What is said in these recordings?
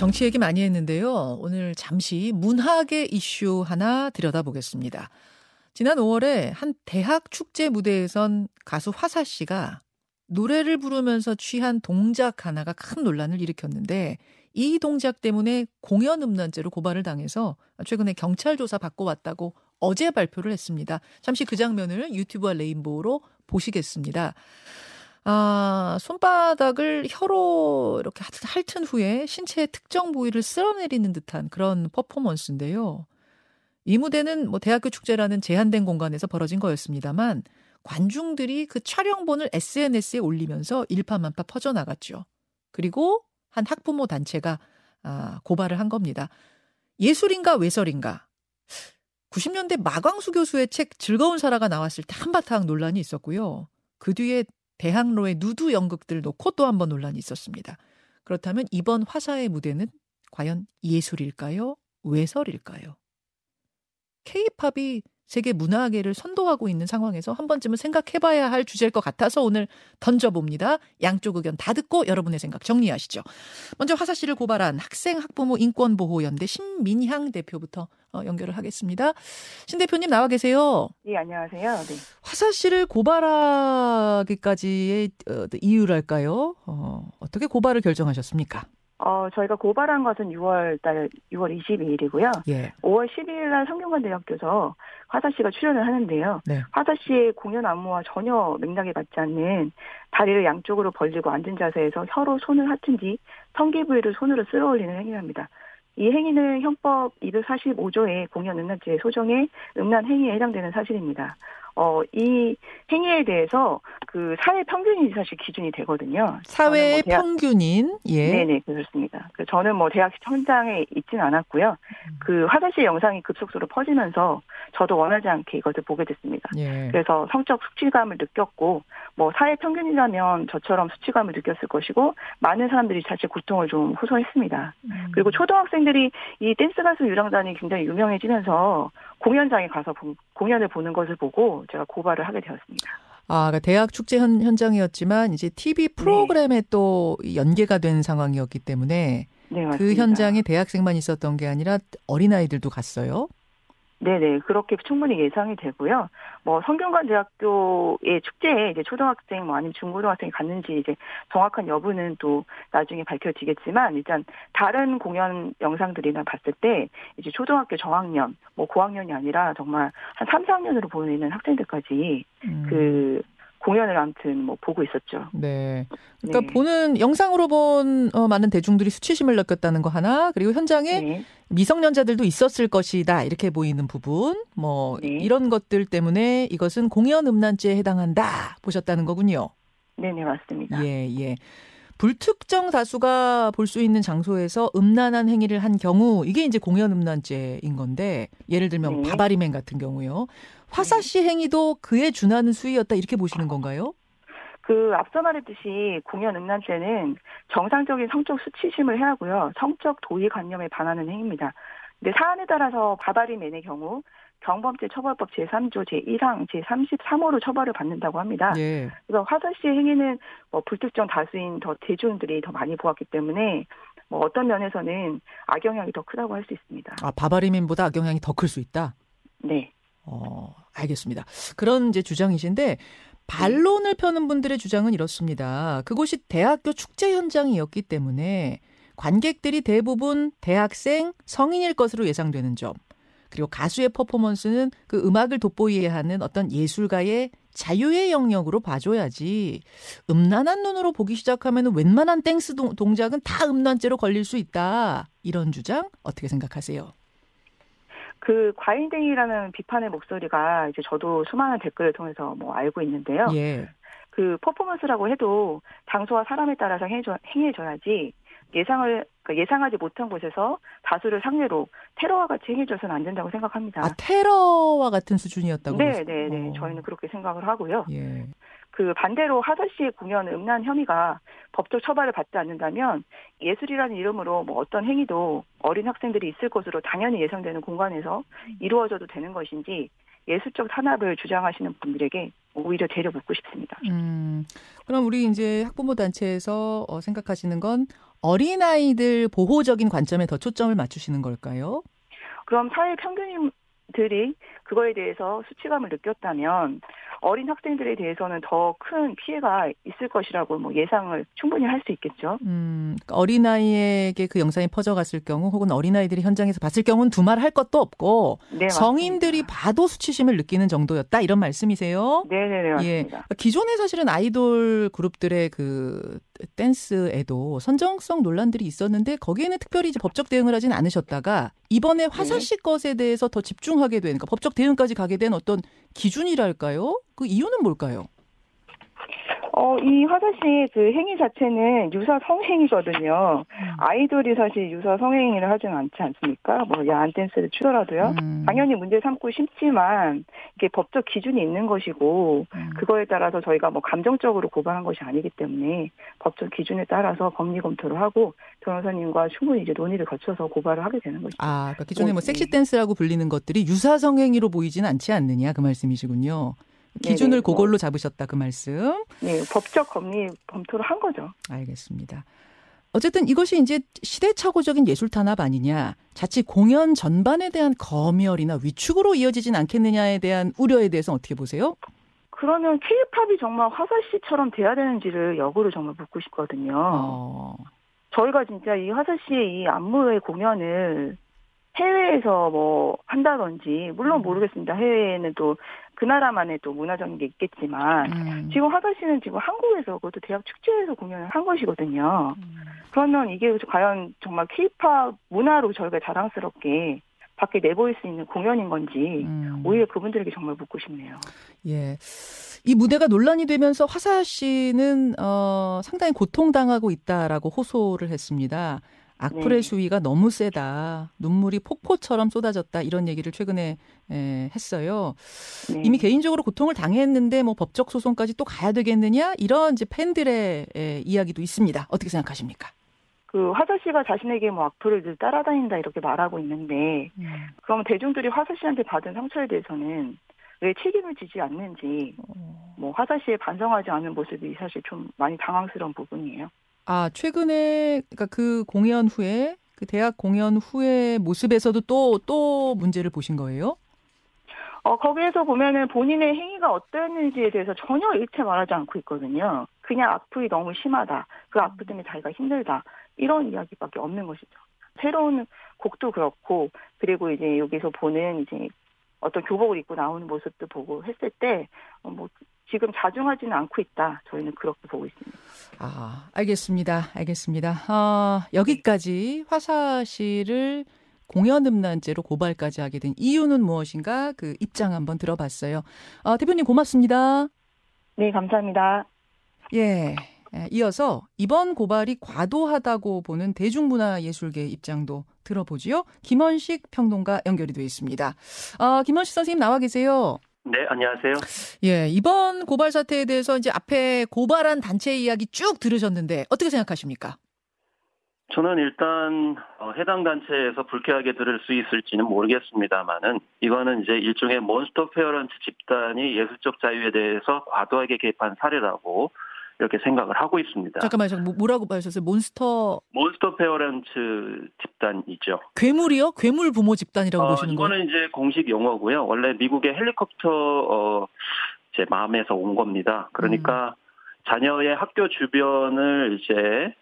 정치 얘기 많이 했는데요. 오늘 잠시 문학의 이슈 하나 들여다보겠습니다. 지난 5월에 한 대학 축제 무대에선 가수 화사 씨가 노래를 부르면서 취한 동작 하나가 큰 논란을 일으켰는데 이 동작 때문에 공연음란죄로 고발을 당해서 최근에 경찰 조사 받고 왔다고 어제 발표를 했습니다. 잠시 그 장면을 유튜브와 레인보우로 보시겠습니다. 아, 손바닥을 혀로 이렇게 핥은 후에 신체의 특정 부위를 쓸어내리는 듯한 그런 퍼포먼스인데요. 이 무대는 뭐 대학교 축제라는 제한된 공간에서 벌어진 거였습니다만 관중들이 그 촬영본을 SNS에 올리면서 일파만파 퍼져나갔죠. 그리고 한 학부모 단체가 고발을 한 겁니다. 예술인가 외설인가. 90년대 마광수 교수의 책 즐거운 사라가 나왔을 때 한바탕 논란이 있었고요. 그 뒤에 대학로의 누드 연극들 놓고 또 한 번 논란이 있었습니다. 그렇다면 이번 화사의 무대는 과연 예술일까요? 외설일까요? K-팝이 세계 문화계를 선도하고 있는 상황에서 한 번쯤은 생각해봐야 할 주제일 것 같아서 오늘 던져봅니다. 양쪽 의견 다 듣고 여러분의 생각 정리하시죠. 먼저 화사 씨를 고발한 학생학부모인권보호연대 신민향 대표부터 연결을 하겠습니다. 신 대표님 나와 계세요. 네, 안녕하세요. 네. 화사 씨를 고발하기까지의 이유랄까요? 어떻게 고발을 결정하셨습니까? 저희가 고발한 것은 6월 22일이고요. 예. 5월 12일 날 상경관대학교에서 화사 씨가 출연을 하는데요. 네. 화사 씨의 공연 안무와 전혀 맥락이 맞지 않는 다리를 양쪽으로 벌리고 앉은 자세에서 혀로 손을 핥은 뒤 성기 부위를 손으로 쓸어올리는 행위랍니다. 이 행위는 형법 245조의 공연음란죄 소정의 음란행위에 해당되는 사실입니다. 이 행위에 대해서 그 사회 평균인이 사실 기준이 되거든요. 사회 평균인? 예. 네네, 그렇습니다. 저는 뭐 대학 현장에 있진 않았고요. 그 화사 씨 영상이 급속도로 퍼지면서 저도 원하지 않게 이것을 보게 됐습니다. 예. 그래서 성적 수치감을 느꼈고, 뭐 사회 평균이라면 저처럼 수치감을 느꼈을 것이고, 많은 사람들이 사실 고통을 좀 호소했습니다. 그리고 초등학생들이 이 댄스 가수 유랑단이 굉장히 유명해지면서 공연장에 가서 공연을 보는 것을 보고 제가 고발을 하게 되었습니다. 아, 그러니까 대학 축제 현장이었지만 이제 TV 프로그램에 네. 또 연계가 된 상황이었기 때문에 네, 그 현장에 대학생만 있었던 게 아니라 어린아이들도 갔어요? 네네, 그렇게 충분히 예상이 되고요. 뭐, 성균관대학교의 축제에 이제 초등학생, 뭐, 아니면 중고등학생이 갔는지 이제 정확한 여부는 또 나중에 밝혀지겠지만, 일단 다른 공연 영상들이나 봤을 때, 이제 초등학교 저학년, 뭐, 고학년이 아니라 정말 한 3, 4학년으로 보이는 학생들까지 그 공연을 아무튼 뭐, 보고 있었죠. 네. 그러니까 네. 보는, 영상으로 본 많은 대중들이 수치심을 느꼈다는 거 하나, 그리고 현장에 네. 미성년자들도 있었을 것이다 이렇게 보이는 부분 뭐 네. 이런 것들 때문에 이것은 공연음란죄에 해당한다 보셨다는 거군요. 네네 맞습니다. 예예. 불특정 다수가 볼 수 있는 장소에서 음란한 행위를 한 경우 이게 이제 공연음란죄인 건데 예를 들면 네. 바바리맨 같은 경우요. 화사 씨 행위도 그에 준하는 수위였다 이렇게 보시는 건가요? 그 앞서 말했듯이 공연 음란죄는 정상적인 성적 수치심을 해하고요. 성적 도의관념에 반하는 행위입니다. 근데 사안에 따라서 바바리맨의 경우 경범죄 처벌법 제3조 제1항 제33호로 처벌을 받는다고 합니다. 예. 그래서 화사 씨의 행위는 뭐 불특정 다수인 더 대중들이 더 많이 보았기 때문에 뭐 어떤 면에서는 악영향이 더 크다고 할 수 있습니다. 아, 바바리맨보다 악영향이 더 클 수 있다? 네. 알겠습니다. 그런 이제 주장이신데 반론을 펴는 분들의 주장은 이렇습니다. 그곳이 대학교 축제 현장이었기 때문에 관객들이 대부분 대학생, 성인일 것으로 예상되는 점. 그리고 가수의 퍼포먼스는 그 음악을 돋보이게 하는 어떤 예술가의 자유의 영역으로 봐줘야지 음란한 눈으로 보기 시작하면 웬만한 댄스 동작은 다 음란죄로 걸릴 수 있다. 이런 주장 어떻게 생각하세요? 그 과잉댕이라는 비판의 목소리가 이제 저도 수많은 댓글을 통해서 뭐 알고 있는데요. 예. 그 퍼포먼스라고 해도 장소와 사람에 따라서 행해져야지 예상하지 못한 곳에서 다수를 상대로 테러와 같이 행해져서는 안 된다고 생각합니다. 아, 테러와 같은 수준이었다고? 네, 네, 네. 저희는 그렇게 생각을 하고요. 예. 그 반대로 화사 씨의 공연 음란 혐의가 법적 처벌을 받지 않는다면 예술이라는 이름으로 뭐 어떤 행위도 어린 학생들이 있을 것으로 당연히 예상되는 공간에서 이루어져도 되는 것인지 예술적 탄압을 주장하시는 분들에게 오히려 되려 묻고 싶습니다. 그럼 우리 이제 학부모 단체에서 생각하시는 건 어린아이들 보호적인 관점에 더 초점을 맞추시는 걸까요? 그럼 사회 평균인들이 그거에 대해서 수치감을 느꼈다면 어린 학생들에 대해서는 더 큰 피해가 있을 것이라고 뭐 예상을 충분히 할 수 있겠죠. 어린아이에게 그 영상이 퍼져갔을 경우 혹은 어린아이들이 현장에서 봤을 경우는 두말할 것도 없고 네, 성인들이 봐도 수치심을 느끼는 정도였다 이런 말씀이세요? 네네네 맞습니다. 예. 기존에 사실은 아이돌 그룹들의 그 댄스에도 선정성 논란들이 있었는데 거기에는 특별히 이제 법적 대응을 하진 않으셨다가 이번에 화사 씨 것에 대해서 더 집중하게 되니까 법적 대응까지 가게 된 어떤 기준이랄까요? 그 이유는 뭘까요? 이 화사 씨의 그 행위 자체는 유사 성행위거든요. 아이돌이 사실 유사 성행위를 하지는 않지 않습니까? 뭐 야한 댄스를 추더라도요. 당연히 문제 삼고 싶지만 이게 법적 기준이 있는 것이고 그거에 따라서 저희가 뭐 감정적으로 고발한 것이 아니기 때문에 법적 기준에 따라서 법리 검토를 하고 변호사님과 충분히 이제 논의를 거쳐서 고발을 하게 되는 것이죠. 아, 그러니까 기존에 뭐 섹시 댄스라고 불리는 것들이 유사 성행위로 보이진 않지 않느냐 그 말씀이시군요. 기준을 네네, 그걸로 잡으셨다 그 말씀. 네, 법적 법리 검토를 한 거죠. 알겠습니다. 어쨌든 이것이 이제 시대착오적인 예술 탄압 아니냐, 자칫 공연 전반에 대한 검열이나 위축으로 이어지진 않겠느냐에 대한 우려에 대해서 어떻게 보세요? 그러면 K-팝이 정말 화사 씨처럼 돼야 되는지를 역으로 정말 묻고 싶거든요. 저희가 진짜 이 화사 씨의 이 안무의 공연을 해외에서 뭐 한다든지 물론 모르겠습니다. 해외에는 또 그 나라만의 또 문화적인 게 있겠지만 지금 화사 씨는 지금 한국에서 그것도 대학 축제에서 공연을 한 것이거든요. 그러면 이게 과연 정말 K-팝 문화로 저희가 자랑스럽게 밖에 내보일 수 있는 공연인 건지 오히려 그분들에게 정말 묻고 싶네요. 예, 이 무대가 논란이 되면서 화사 씨는 상당히 고통당하고 있다라고 호소를 했습니다. 악플의 수위가 너무 세다. 눈물이 폭포처럼 쏟아졌다. 이런 얘기를 최근에 했어요. 네. 이미 개인적으로 고통을 당했는데 뭐 법적 소송까지 또 가야 되겠느냐? 이런 이제 팬들의 이야기도 있습니다. 어떻게 생각하십니까? 그 화사 씨가 자신에게 뭐 악플을 늘 따라다닌다 이렇게 말하고 있는데 그럼 대중들이 화사 씨한테 받은 상처에 대해서는 왜 책임을 지지 않는지 뭐 화사 씨에 반성하지 않은 모습이 사실 좀 많이 당황스러운 부분이에요. 아, 최근에 그러니까 그 공연 후에 그 대학 공연 후에 모습에서도 또 문제를 보신 거예요? 거기에서 보면은 본인의 행위가 어땠는지에 대해서 전혀 일체 말하지 않고 있거든요. 그냥 악플이 너무 심하다. 그 악플 때문에 자기가 힘들다. 이런 이야기밖에 없는 것이죠. 새로운 곡도 그렇고 그리고 이제 여기서 보는 이제 어떤 교복을 입고 나오는 모습도 보고 했을 때 뭐 지금 자중하지는 않고 있다. 저희는 그렇게 보고 있습니다. 아, 알겠습니다. 여기까지 화사 씨를 공연음란죄로 고발까지 하게 된 이유는 무엇인가 그 입장 한번 들어봤어요. 대표님 고맙습니다. 네, 감사합니다. 예, 이어서 이번 고발이 과도하다고 보는 대중문화예술계 입장도 들어보지요. 김헌식 평론가 연결이 되어 있습니다. 김헌식 선생님 나와 계세요. 네, 안녕하세요. 예, 이번 고발 사태에 대해서 이제 앞에 고발한 단체 이야기 쭉 들으셨는데 어떻게 생각하십니까? 저는 일단 해당 단체에서 불쾌하게 들을 수 있을지는 모르겠습니다만은 이거는 이제 일종의 몬스터 페어런츠 집단이 예술적 자유에 대해서 과도하게 개입한 사례라고 이렇게 생각을 하고 있습니다. 잠깐만요. 뭐라고 말씀하셨어요? 몬스터 페어런츠 집단이죠. 괴물이요? 괴물 부모 집단이라고 보시는 거예요? 이거는 이제 공식 용어고요. 원래 미국의 헬리콥터 제 마음에서 온 겁니다. 그러니까 자녀의 학교 주변을 이제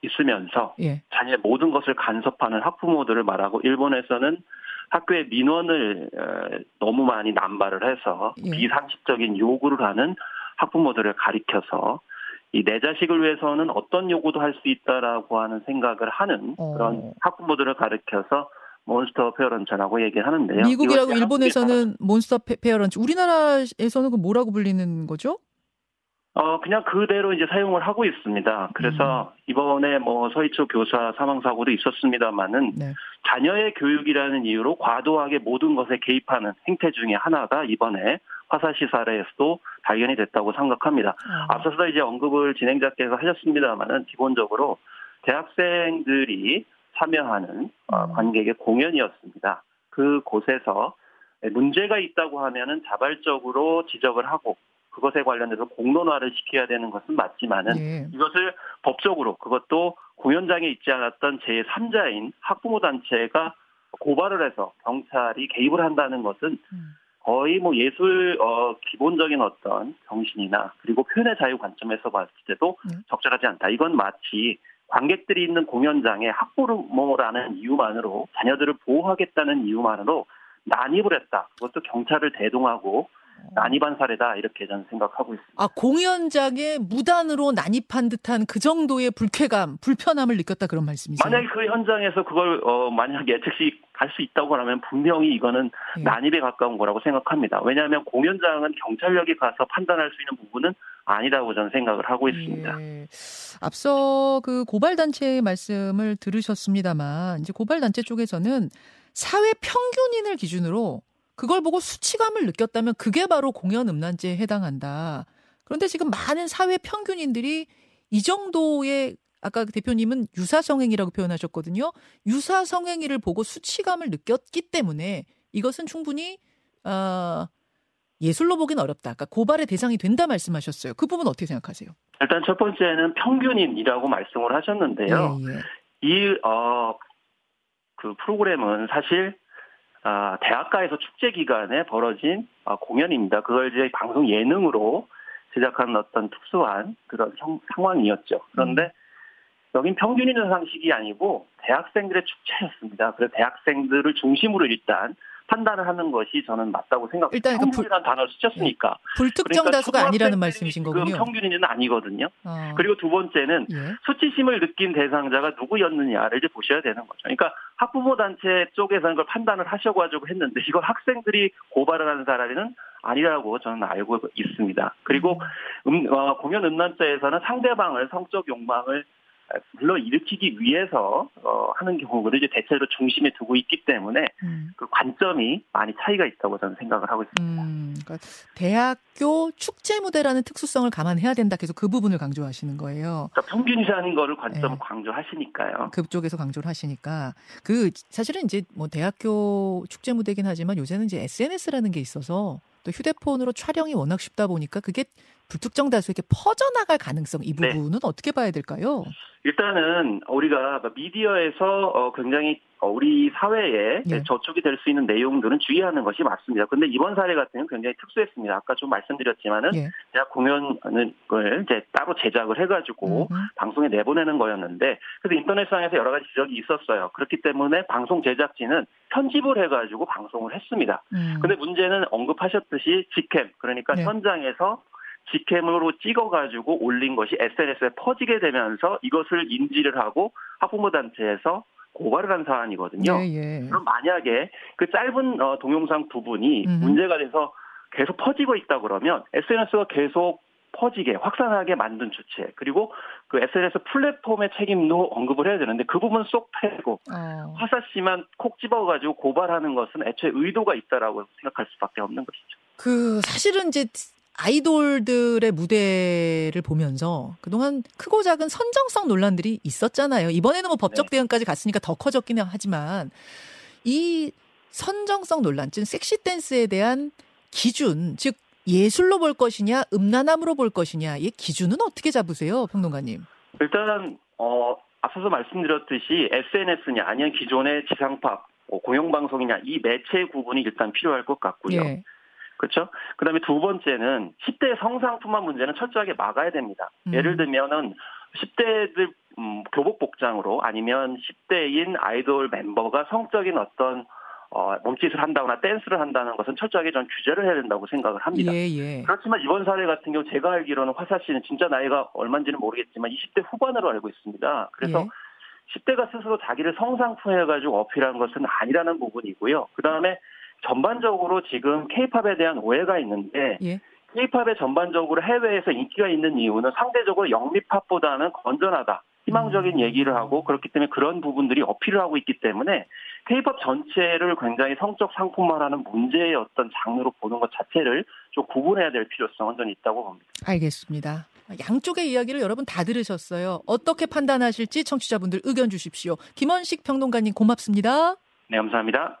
있으면서 예. 자녀의 모든 것을 간섭하는 학부모들을 말하고 일본에서는 학교의 민원을 너무 많이 남발을 해서 예. 비상식적인 요구를 하는 학부모들을 가리켜서 이 내 자식을 위해서는 어떤 요구도 할 수 있다라고 하는 생각을 하는 그런 학부모들을 가리켜서 몬스터 페어런츠라고 얘기하는데요. 미국이라고 일본에서는 몬스터 페어런츠, 우리나라에서는 그 뭐라고 불리는 거죠? 그냥 그대로 이제 사용을 하고 있습니다. 그래서 이번에 뭐 서희초 교사 사망 사고도 있었습니다만은 네. 자녀의 교육이라는 이유로 과도하게 모든 것에 개입하는 행태 중에 하나가 이번에 화사시 사례에서도 발견이 됐다고 생각합니다. 앞서서 이제 언급을 진행자께서 하셨습니다만은 기본적으로 대학생들이 참여하는 관객의 공연이었습니다. 그곳에서 문제가 있다고 하면은 자발적으로 지적을 하고 그것에 관련해서 공론화를 시켜야 되는 것은 맞지만은 네. 이것을 법적으로 그것도 공연장에 있지 않았던 제3자인 학부모 단체가 고발을 해서 경찰이 개입을 한다는 것은 거의 뭐 예술 기본적인 어떤 정신이나 그리고 표현의 자유 관점에서 봤을 때도 적절하지 않다. 이건 마치 관객들이 있는 공연장에 학부모라는 이유만으로 자녀들을 보호하겠다는 이유만으로 난입을 했다. 그것도 경찰을 대동하고 난입한 사례다 이렇게 저는 생각하고 있습니다. 아, 공연장에 무단으로 난입한 듯한 그 정도의 불쾌감, 불편함을 느꼈다 그런 말씀이세요? 만약에 그 현장에서 그걸 만약에 즉시 갈 수 있다고 하면 분명히 이거는 예. 난입에 가까운 거라고 생각합니다. 왜냐하면 공연장은 경찰력이 가서 판단할 수 있는 부분은 아니라고 저는 생각을 하고 있습니다. 예. 앞서 그 고발단체의 말씀을 들으셨습니다만 이제 고발단체 쪽에서는 사회 평균인을 기준으로 그걸 보고 수치감을 느꼈다면 그게 바로 공연음란죄에 해당한다. 그런데 지금 많은 사회 평균인들이 이 정도의 아까 대표님은 유사성행위라고 표현하셨거든요. 유사성행위를 보고 수치감을 느꼈기 때문에 이것은 충분히 예술로 보긴 어렵다. 아까 고발의 대상이 된다 말씀하셨어요. 그 부분 어떻게 생각하세요? 일단 첫 번째는 평균인이라고 말씀을 하셨는데요. 예, 예. 그 프로그램은 사실 대학가에서 축제 기간에 벌어진 공연입니다. 그걸 이제 방송 예능으로 제작한 어떤 특수한 그런 상황이었죠. 그런데 여긴 평균인의 상식이 아니고 대학생들의 축제였습니다. 그래서 대학생들을 중심으로 일단 판단을 하는 것이 저는 맞다고 생각합니다. 일단 평균이라는 단어를 쓰셨으니까. 불특정 그러니까 다수가 아니라는 말씀이신 거군요. 평균인은 아니거든요. 그리고 두 번째는 예. 수치심을 느낀 대상자가 누구였느냐를 이제 보셔야 되는 거죠. 그러니까 학부모 단체 쪽에서는 그걸 판단을 하셔고 하려고 했는데 이걸 학생들이 고발을 하는 사람은 아니라고 저는 알고 있습니다. 그리고 공연 음란죄에서는 상대방을 성적 욕망을 불러일으키기 위해서 하는 경우를 이제 대체로 중심에 두고 있기 때문에 그 관점이 많이 차이가 있다고 저는 생각을 하고 있습니다. 그러니까 대학교 축제 무대라는 특수성을 감안해야 된다. 계속 그 부분을 강조하시는 거예요. 그러니까 평균이라는 거를 관점 네. 강조하시니까요. 그쪽에서 강조를 하시니까 그 사실은 이제 뭐 대학교 축제 무대긴 하지만 요새는 이제 SNS라는 게 있어서 또 휴대폰으로 촬영이 워낙 쉽다 보니까 그게 불특정 다수에게 퍼져나갈 가능성 이 부분은 네. 어떻게 봐야 될까요? 일단은 우리가 미디어에서 굉장히 우리 사회에 예. 저촉이 될 수 있는 내용들은 주의하는 것이 맞습니다. 그런데 이번 사례 같은 경우는 굉장히 특수했습니다. 아까 좀 말씀드렸지만은 예. 대학 공연을 이제 따로 제작을 해가지고 방송에 내보내는 거였는데 그래서 인터넷상에서 여러 가지 지적이 있었어요. 그렇기 때문에 방송 제작진은 편집을 해가지고 방송을 했습니다. 그런데 문제는 언급하셨듯이 직캠 그러니까 네. 현장에서 직캠으로 찍어가지고 올린 것이 SNS에 퍼지게 되면서 이것을 인지를 하고 학부모 단체에서 고발을 한 사안이거든요. 예, 예. 그럼 만약에 그 짧은 동영상 부분이 문제가 돼서 계속 퍼지고 있다 그러면 SNS가 계속 퍼지게 확산하게 만든 주체 그리고 그 SNS 플랫폼의 책임도 언급을 해야 되는데 그 부분 쏙 빼고 화사 씨만 콕 집어가지고 고발하는 것은 애초에 의도가 있다라고 생각할 수밖에 없는 것이죠. 그 사실은 이제 아이돌들의 무대를 보면서 그동안 크고 작은 선정성 논란들이 있었잖아요. 이번에는 뭐 법적 대응까지 갔으니까 더 커졌긴 하지만 이 선정성 논란, 즉 섹시 댄스에 대한 기준, 즉 예술로 볼 것이냐 음란함으로 볼 것이냐 이 기준은 어떻게 잡으세요, 평론가님? 일단 앞서서 말씀드렸듯이 SNS냐 아니면 기존의 지상파 공영방송이냐 이 매체의 구분이 일단 필요할 것 같고요. 예. 그렇죠? 그다음에 두 번째는 10대 성상품화 문제는 철저하게 막아야 됩니다. 예를 들면은 10대들 교복 복장으로 아니면 10대인 아이돌 멤버가 성적인 어떤 몸짓을 한다거나 댄스를 한다는 것은 철저하게 전 규제를 해야 된다고 생각을 합니다. 예, 예. 그렇지만 이번 사례 같은 경우 제가 알기로는 화사 씨는 진짜 나이가 얼마인지는 모르겠지만 20대 후반으로 알고 있습니다. 그래서 예. 10대가 스스로 자기를 성상품화해가지고 어필한 것은 아니라는 부분이고요. 그다음에 전반적으로 지금 K-팝에 대한 오해가 있는데 예. K-팝의 전반적으로 해외에서 인기가 있는 이유는 상대적으로 영미팝보다는 건전하다, 희망적인 얘기를 하고 그렇기 때문에 그런 부분들이 어필을 하고 있기 때문에 K-팝 전체를 굉장히 성적 상품화라는 문제의 어떤 장르로 보는 것 자체를 좀 구분해야 될 필요성은 좀 있다고 봅니다. 알겠습니다. 양쪽의 이야기를 여러분 다 들으셨어요. 어떻게 판단하실지 청취자분들 의견 주십시오. 김헌식 평론가님 고맙습니다. 네, 감사합니다.